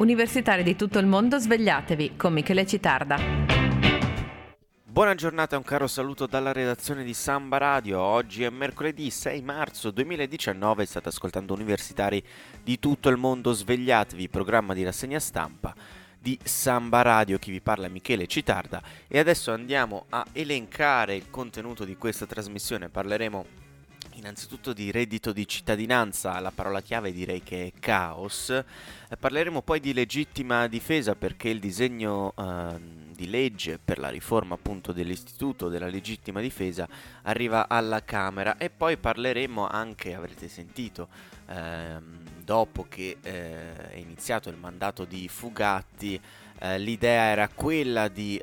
Universitari di tutto il mondo, svegliatevi con Michele Citarda. Buona giornata e un caro saluto dalla redazione di Samba Radio. Oggi è mercoledì 6 marzo 2019, state ascoltando Universitari di tutto il mondo, svegliatevi, programma di rassegna stampa di Samba Radio. Chi vi parla è Michele Citarda e adesso andiamo a elencare il contenuto di questa trasmissione. Parleremo innanzitutto di reddito di cittadinanza, la parola chiave direi che è caos. Parleremo poi di legittima difesa, perché il disegno di legge per la riforma appunto dell'istituto della legittima difesa arriva alla Camera, e poi parleremo anche, avrete sentito, dopo che è iniziato il mandato di Fugatti, l'idea era quella di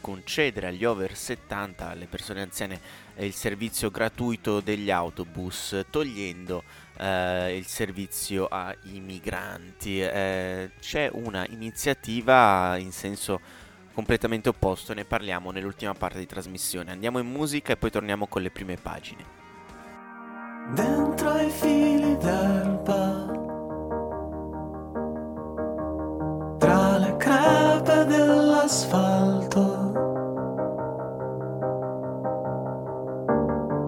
concedere agli over 70, alle persone anziane, il servizio gratuito degli autobus, togliendo il servizio ai migranti. C'è una iniziativa in senso completamente opposto, ne parliamo nell'ultima parte di trasmissione. Andiamo in musica e poi torniamo con le prime pagine. Dentro i fili d'erba, tra le crepe dell'asfalto,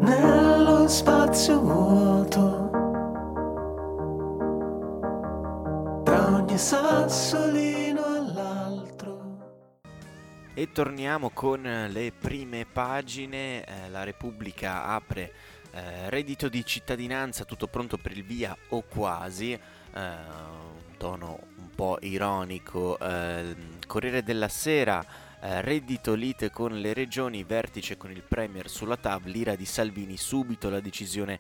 nello spazio vuoto, tra ogni sassolino all'altro. E torniamo con le prime pagine. La Repubblica apre reddito di cittadinanza, tutto pronto per il via o quasi, un tono un po' ironico. Corriere della Sera, reddito lite con le regioni, vertice con il Premier sulla TAV, l'ira di Salvini, subito la decisione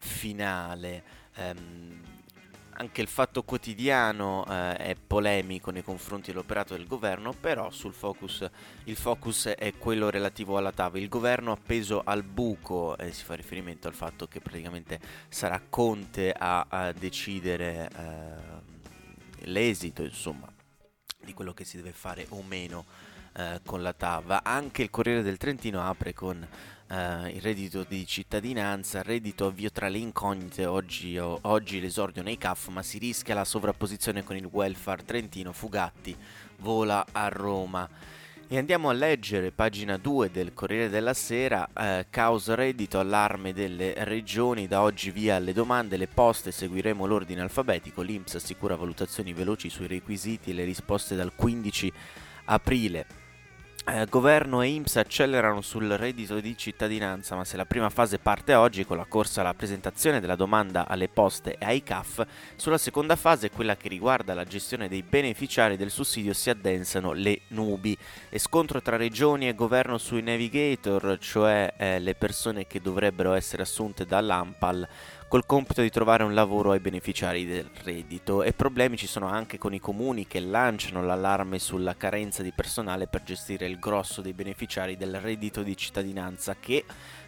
finale. Anche il Fatto Quotidiano è polemico nei confronti dell'operato del governo, però sul focus, il focus è quello relativo alla TAV. Il governo appeso al buco, si fa riferimento al fatto che praticamente sarà Conte a decidere l'esito, insomma, di quello che si deve fare o meno con la TAV. Anche il Corriere del Trentino apre con il reddito di cittadinanza, reddito avvio tra le incognite, oggi l'esordio nei CAF, ma si rischia la sovrapposizione con il welfare trentino, Fugatti vola a Roma. E andiamo a leggere pagina 2 del Corriere della Sera, causa reddito, allarme delle regioni, da oggi via alle domande, le poste, seguiremo l'ordine alfabetico, l'INPS assicura valutazioni veloci sui requisiti e le risposte dal 15 aprile. Governo e INPS accelerano sul reddito di cittadinanza, ma se la prima fase parte oggi con la corsa alla presentazione della domanda alle poste e ai CAF, sulla seconda fase, quella che riguarda la gestione dei beneficiari del sussidio, si addensano le nubi. E scontro tra regioni e governo sui navigator, cioè le persone che dovrebbero essere assunte dall'ANPAL, col compito di trovare un lavoro ai beneficiari del reddito. E problemi ci sono anche con i comuni, che lanciano l'allarme sulla carenza di personale per gestire il grosso dei beneficiari del reddito di cittadinanza, che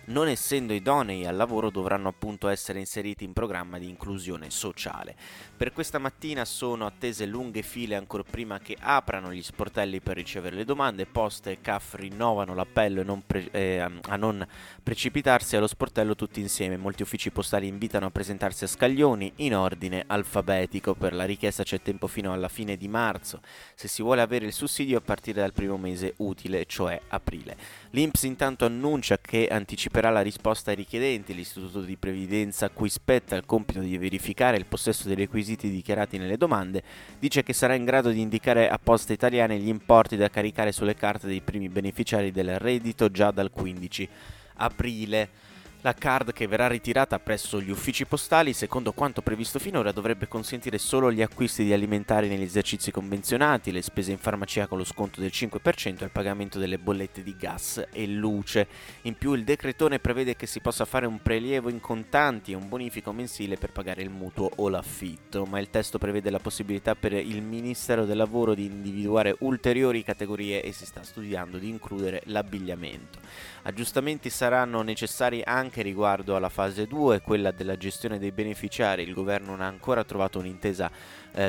non essendo idonei al lavoro dovranno appunto essere inseriti in programma di inclusione sociale. Per questa mattina sono attese lunghe file ancora prima che aprano gli sportelli per ricevere le domande. Poste e CAF rinnovano l'appello a non precipitarsi allo sportello tutti insieme. Molti uffici postali invitano a presentarsi a scaglioni in ordine alfabetico. Per la richiesta c'è tempo fino alla fine di marzo, se si vuole avere il sussidio a partire dal primo mese utile, cioè aprile. L'INPS intanto annuncia che anticiperà la risposta ai richiedenti. L'istituto di previdenza, a cui spetta il compito di verificare il possesso dei requisiti dichiarati nelle domande, dice che sarà in grado di indicare a Poste Italiane gli importi da caricare sulle carte dei primi beneficiari del reddito già dal 15 aprile. La card, che verrà ritirata presso gli uffici postali, secondo quanto previsto finora, dovrebbe consentire solo gli acquisti di alimentari negli esercizi convenzionati, le spese in farmacia con lo sconto del 5% e il pagamento delle bollette di gas e luce. In più il decretone prevede che si possa fare un prelievo in contanti e un bonifico mensile per pagare il mutuo o l'affitto, ma il testo prevede la possibilità per il Ministero del Lavoro di individuare ulteriori categorie e si sta studiando di includere l'abbigliamento. Aggiustamenti saranno necessari anche Anche riguardo alla fase 2, quella della gestione dei beneficiari, il governo non ha ancora trovato un'intesa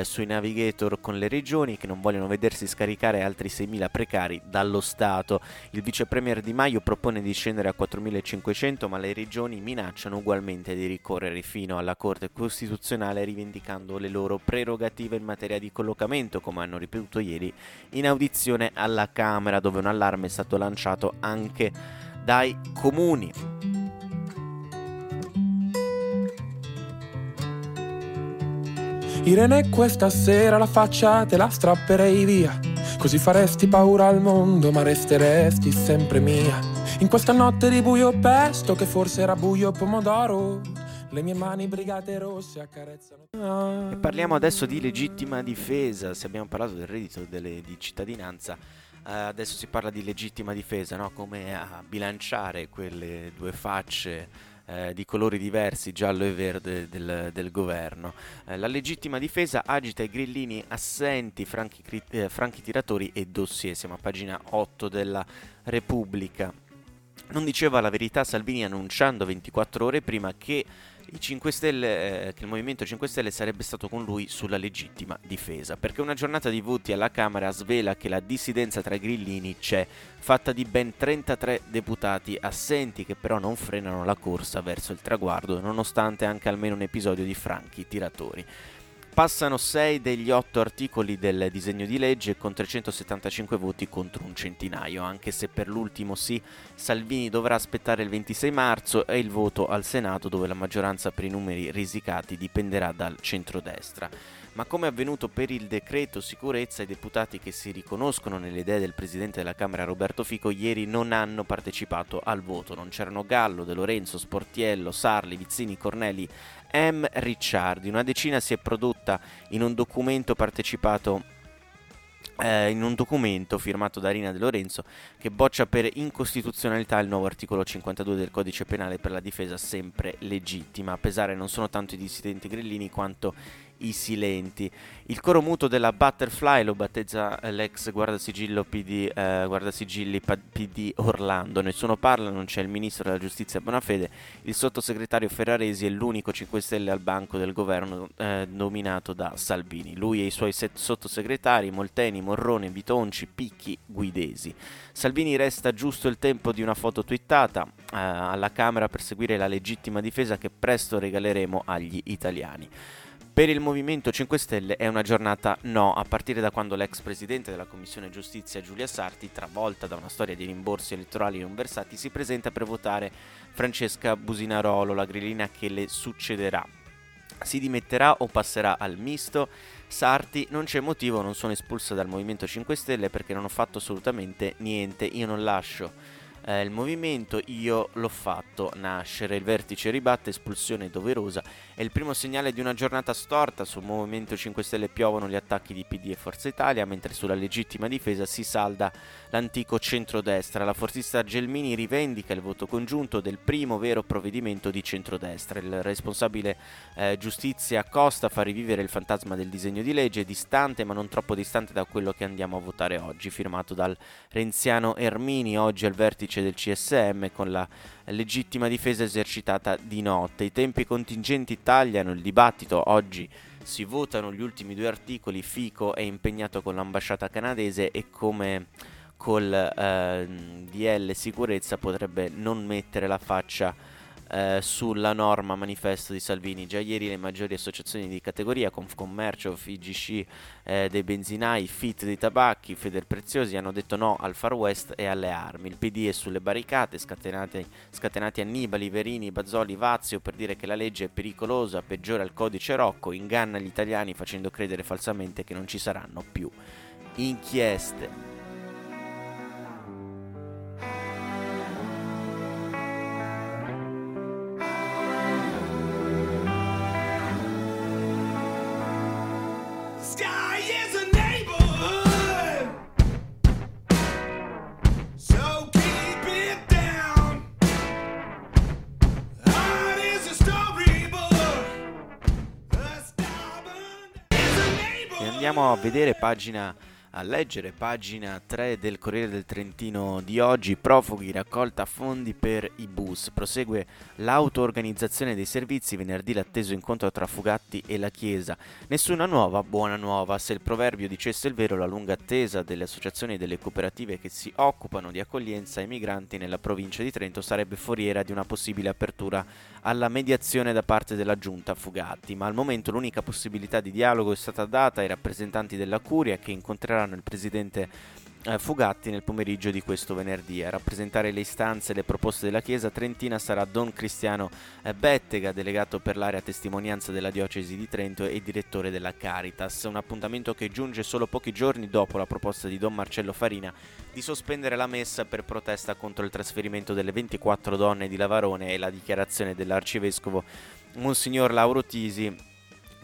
sui navigator con le regioni, che non vogliono vedersi scaricare altri 6.000 precari dallo Stato. Il vice premier Di Maio propone di scendere a 4.500, ma le regioni minacciano ugualmente di ricorrere fino alla Corte Costituzionale rivendicando le loro prerogative in materia di collocamento, come hanno ripetuto ieri in audizione alla Camera, dove un allarme è stato lanciato anche dai comuni. Irene, questa sera la faccia te la strapperei via, così faresti paura al mondo ma resteresti sempre mia. In questa notte di buio pesto, che forse era buio pomodoro, le mie mani brigate rosse accarezzano. E parliamo adesso di legittima difesa. Se abbiamo parlato del reddito di cittadinanza, adesso si parla di legittima difesa, no? Come a bilanciare quelle due facce di colori diversi, giallo e verde, del governo. La legittima difesa agita i grillini assenti, franchi tiratori e dossier. Siamo a pagina 8 della Repubblica. Non diceva la verità Salvini annunciando 24 ore prima che il Movimento 5 Stelle sarebbe stato con lui sulla legittima difesa, perché una giornata di voti alla Camera svela che la dissidenza tra i grillini c'è, fatta di ben 33 deputati assenti, che però non frenano la corsa verso il traguardo, nonostante anche almeno un episodio di franchi tiratori. Passano 6 degli 8 articoli del disegno di legge, con 375 voti contro un centinaio, anche se per l'ultimo sì Salvini dovrà aspettare il 26 marzo e il voto al Senato, dove la maggioranza per i numeri risicati dipenderà dal centrodestra. Ma come è avvenuto per il decreto sicurezza, i deputati che si riconoscono nelle idee del presidente della Camera Roberto Fico ieri non hanno partecipato al voto. Non c'erano Gallo, De Lorenzo, Sportiello, Sarli, Vizzini, Corneli, Ricciardi. Una decina si è prodotta in un documento firmato da Rina De Lorenzo, che boccia per incostituzionalità il nuovo articolo 52 del codice penale per la difesa sempre legittima. A pesare non sono tanto i dissidenti grillini quanto i silenti. Il coro muto della Butterfly lo battezza l'ex guardasigilli PD Orlando. Nessuno parla, non c'è il ministro della giustizia Bonafede, il sottosegretario Ferraresi è l'unico 5 Stelle al banco del governo nominato da Salvini. Lui e i suoi sottosegretari Molteni, Morrone, Bitonci, Picchi, Guidesi. Salvini resta giusto il tempo di una foto twittata alla Camera per seguire la legittima difesa che presto regaleremo agli italiani. Per il Movimento 5 Stelle è una giornata no, a partire da quando l'ex presidente della Commissione Giustizia Giulia Sarti, travolta da una storia di rimborsi elettorali non versati, si presenta per votare Francesca Businarolo, la grillina che le succederà. Si dimetterà o passerà al misto? Sarti: non c'è motivo, non sono espulsa dal Movimento 5 Stelle perché non ho fatto assolutamente niente, io non lascio il movimento, io l'ho fatto nascere. Il vertice ribatte: espulsione doverosa. È il primo segnale di una giornata storta. Sul Movimento 5 Stelle piovono gli attacchi di PD e Forza Italia, mentre sulla legittima difesa si salda l'antico centrodestra. La forzista Gelmini rivendica il voto congiunto del primo vero provvedimento di centrodestra. Il responsabile giustizia Costa fa rivivere il fantasma del disegno di legge, distante ma non troppo distante da quello che andiamo a votare oggi, firmato dal renziano Ermini, oggi al vertice del CSM, con la legittima difesa esercitata di notte. I tempi contingenti tagliano il dibattito. Oggi si votano gli ultimi 2 articoli. Fico è impegnato con l'ambasciata canadese e come col DL sicurezza potrebbe non mettere la faccia sulla norma manifesto di Salvini. Già ieri le maggiori associazioni di categoria, Confcommercio, FIGC dei benzinai, Fit dei tabacchi, Federpreziosi, hanno detto no al Far West e alle armi. Il PD è sulle barricate, scatenati Annibali, Verini, Bazzoli, Vazio per dire che la legge è pericolosa, peggiora il codice Rocco, inganna gli italiani facendo credere falsamente che non ci saranno più inchieste. Andiamo a vedere pagina a leggere, pagina 3 del Corriere del Trentino di oggi. Profughi, raccolta fondi per i bus, prosegue l'auto-organizzazione dei servizi, venerdì l'atteso incontro tra Fugatti e la Chiesa. Nessuna nuova, buona nuova. Se il proverbio dicesse il vero, la lunga attesa delle associazioni e delle cooperative che si occupano di accoglienza ai migranti nella provincia di Trento sarebbe foriera di una possibile apertura alla mediazione da parte della giunta Fugatti, ma al momento l'unica possibilità di dialogo è stata data ai rappresentanti della Curia, che incontreranno il presidente Fugatti nel pomeriggio di questo venerdì. A rappresentare le istanze e le proposte della Chiesa trentina sarà Don Cristiano Bettega, delegato per l'area testimonianza della diocesi di Trento e direttore della Caritas. Un appuntamento che giunge solo pochi giorni dopo la proposta di Don Marcello Farina di sospendere la messa per protesta contro il trasferimento delle 24 donne di Lavarone e la dichiarazione dell'arcivescovo Monsignor Lauro Tisi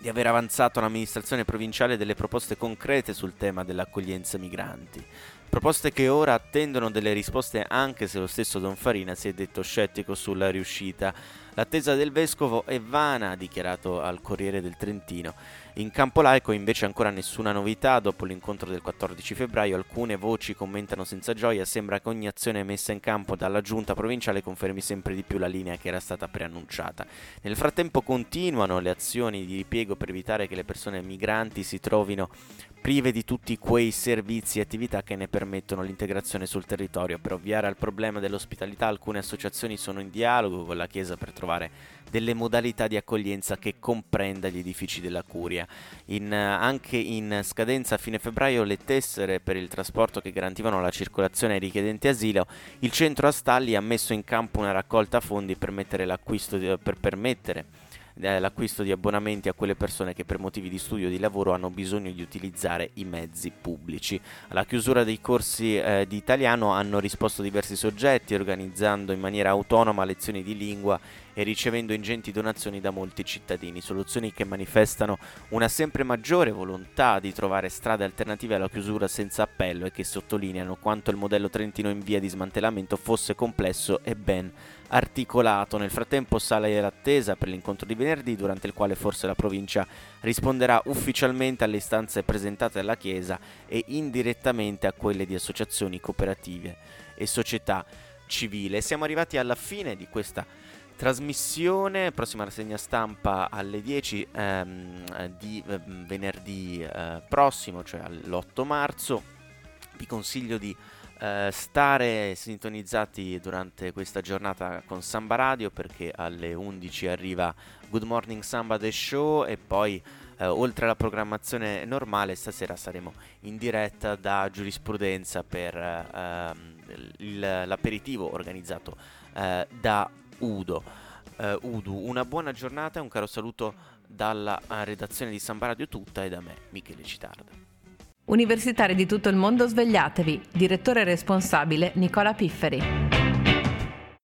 di aver avanzato all'amministrazione provinciale delle proposte concrete sul tema dell'accoglienza migranti. Proposte che ora attendono delle risposte, anche se lo stesso Don Farina si è detto scettico sulla riuscita. L'attesa del vescovo è vana, ha dichiarato al Corriere del Trentino. In campo laico invece ancora nessuna novità. Dopo l'incontro del 14 febbraio alcune voci commentano senza gioia, sembra che ogni azione messa in campo dalla giunta provinciale confermi sempre di più la linea che era stata preannunciata. Nel frattempo continuano le azioni di ripiego per evitare che le persone migranti si trovino prive di tutti quei servizi e attività che ne permettono l'integrazione sul territorio. Per ovviare al problema dell'ospitalità alcune associazioni sono in dialogo con la Chiesa per trovare delle modalità di accoglienza che comprenda gli edifici della Curia. Anche in scadenza a fine febbraio le tessere per il trasporto che garantivano la circolazione ai richiedenti asilo. Il centro a Stalli ha messo in campo una raccolta fondi per permettere l'acquisto di abbonamenti a quelle persone che per motivi di studio o di lavoro hanno bisogno di utilizzare i mezzi pubblici. Alla chiusura dei corsi di italiano hanno risposto diversi soggetti, organizzando in maniera autonoma lezioni di lingua e ricevendo ingenti donazioni da molti cittadini, soluzioni che manifestano una sempre maggiore volontà di trovare strade alternative alla chiusura senza appello e che sottolineano quanto il modello trentino in via di smantellamento fosse complesso e ben articolato. Nel frattempo sale l'attesa per l'incontro di venerdì, durante il quale forse la provincia risponderà ufficialmente alle istanze presentate dalla Chiesa e indirettamente a quelle di associazioni, cooperative e società civile. Siamo arrivati alla fine di questa trasmissione, prossima rassegna stampa alle 10 di venerdì prossimo, cioè all'8 marzo. Vi consiglio di stare sintonizzati durante questa giornata con Samba Radio, perché alle 11 arriva Good Morning Samba The Show e poi oltre alla programmazione normale stasera saremo in diretta da Giurisprudenza per l'aperitivo organizzato da Udo. Una buona giornata e un caro saluto dalla redazione di Samba Radio tutta e da me, Michele Citarda. Universitari di tutto il mondo, svegliatevi. Direttore responsabile Nicola Pifferi.